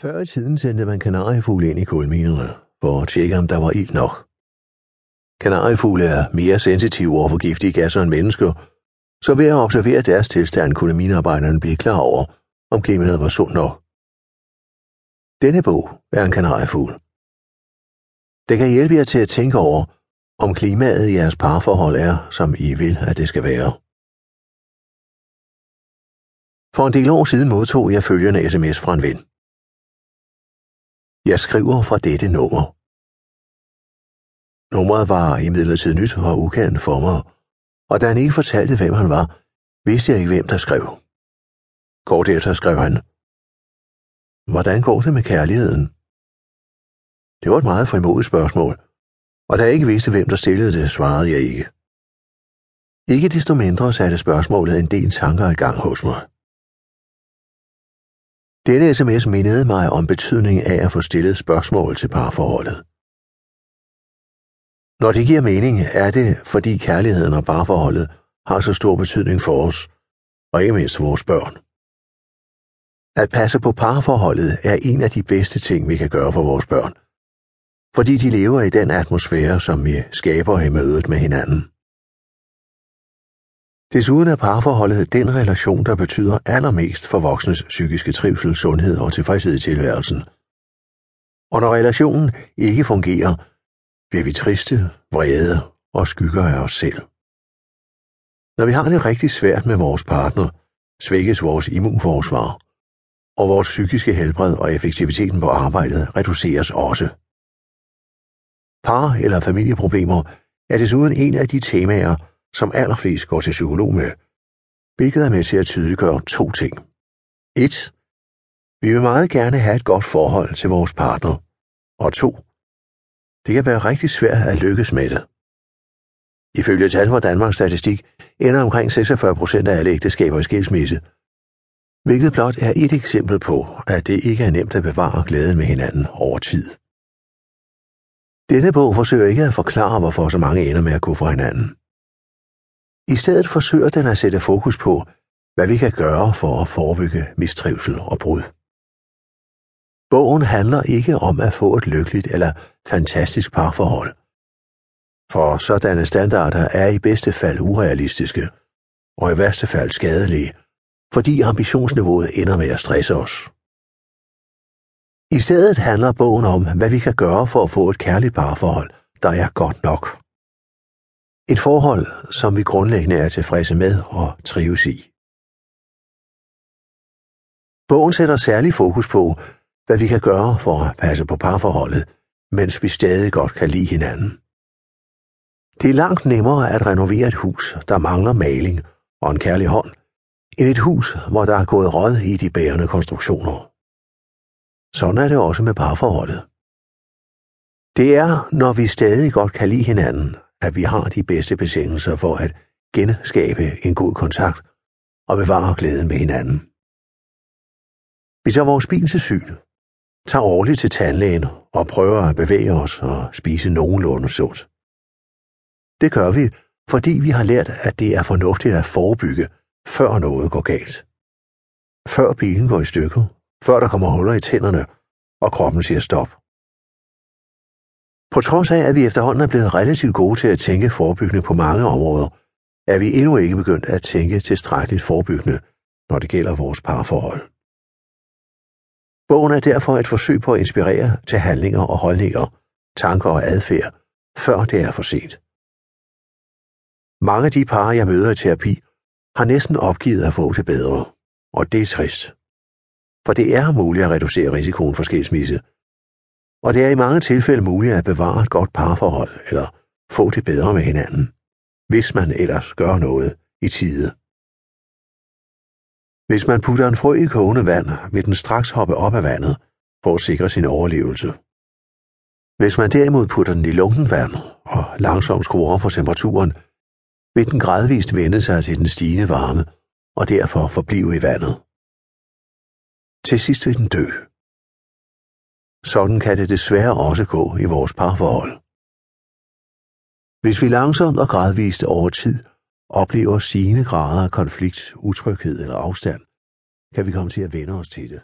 Før i tiden sendte man kanariefugle ind i kulminerne for at tjekke, om der var ild nok. Kanariefugle er mere sensitive over for giftige gasser end mennesker, så ved at observere deres tilstand kunne minearbejderne blive klar over, om klimaet var sundt nok. Denne bog er en kanariefugl. Det kan hjælpe jer til at tænke over, om klimaet i jeres parforhold er, som I vil, at det skal være. For en del år siden modtog jeg følgende sms fra en ven. Jeg skriver fra dette nummer. Nummeret var imidlertid nyt og ukendt for mig, og da han ikke fortalte, hvem han var, vidste jeg ikke, hvem der skrev. Kort efter skrev han: Hvordan går det med kærligheden? Det var et meget frimodigt spørgsmål, og da jeg ikke vidste, hvem der stillede det, svarede jeg ikke. Ikke desto mindre satte spørgsmålet en del tanker i gang hos mig. Denne sms mindede mig om betydningen af at få stillet spørgsmål til parforholdet. Når det giver mening, er det, fordi kærligheden og parforholdet har så stor betydning for os, og ikke mindst vores børn. At passe på parforholdet er en af de bedste ting, vi kan gøre for vores børn, fordi de lever i den atmosfære, som vi skaber i mødet med hinanden. Desuden er parforholdet den relation, der betyder allermest for voksnes psykiske trivsel, sundhed og tilfredshed i tilværelsen. Og når relationen ikke fungerer, bliver vi triste, vrede og skygger af os selv. Når vi har det rigtig svært med vores partner, svækkes vores immunforsvar, og vores psykiske helbred og effektiviteten på arbejdet reduceres også. Par- eller familieproblemer er desuden en af de temaer, som allerflest går til psykolog med, hvilket er med til at tydeliggøre to ting. 1. Vi vil meget gerne have et godt forhold til vores partner. Og 2. Det kan være rigtig svært at lykkes med det. Ifølge tal fra Danmarks Statistik ender omkring 46% af alle ægteskaber i skilsmisse, hvilket blot er et eksempel på, at det ikke er nemt at bevare glæden med hinanden over tid. Denne bog forsøger ikke at forklare, hvorfor så mange ender med at gå fra hinanden. I stedet forsøger den at sætte fokus på, hvad vi kan gøre for at forebygge mistrivsel og brud. Bogen handler ikke om at få et lykkeligt eller fantastisk parforhold, for sådanne standarder er i bedste fald urealistiske og i værste fald skadelige, fordi ambitionsniveauet ender med at stresse os. I stedet handler bogen om, hvad vi kan gøre for at få et kærligt parforhold, der er godt nok. Et forhold, som vi grundlæggende er tilfredse med og trives i. Bogen sætter særlig fokus på, hvad vi kan gøre for at passe på parforholdet, mens vi stadig godt kan lide hinanden. Det er langt nemmere at renovere et hus, der mangler maling og en kærlig hånd, end et hus, hvor der er gået rod i de bærende konstruktioner. Sådan er det også med parforholdet. Det er, når vi stadig godt kan lide hinanden, at vi har de bedste betingelser for at genskabe en god kontakt og bevare glæden ved hinanden. Vi tager vores bil til syn, tager årligt til tandlægen og prøver at bevæge os og spise nogenlunde sundt. Det gør vi, fordi vi har lært, at det er fornuftigt at forebygge, før noget går galt. Før bilen går i stykker, før der kommer huller i tænderne, og kroppen siger stop. På trods af, at vi efterhånden er blevet relativt gode til at tænke forebyggende på mange områder, er vi endnu ikke begyndt at tænke tilstrækkeligt forebyggende, når det gælder vores parforhold. Bogen er derfor et forsøg på at inspirere til handlinger og holdninger, tanker og adfærd, før det er for sent. Mange af de par, jeg møder i terapi, har næsten opgivet at få det bedre, og det er trist. For det er muligt at reducere risikoen for skilsmisse, og det er i mange tilfælde muligt at bevare et godt parforhold eller få det bedre med hinanden, hvis man ellers gør noget i tide. Hvis man putter en frø i kogende vand, vil den straks hoppe op af vandet for at sikre sin overlevelse. Hvis man derimod putter den i lunkent vand og langsomt skruer op for temperaturen, vil den gradvist vende sig til den stigende varme og derfor forblive i vandet. Til sidst vil den dø. Sådan kan det desværre også gå i vores parforhold. Hvis vi langsomt og gradvist over tid oplever stigende grader af konflikt, utryghed eller afstand, kan vi komme til at vende os til det.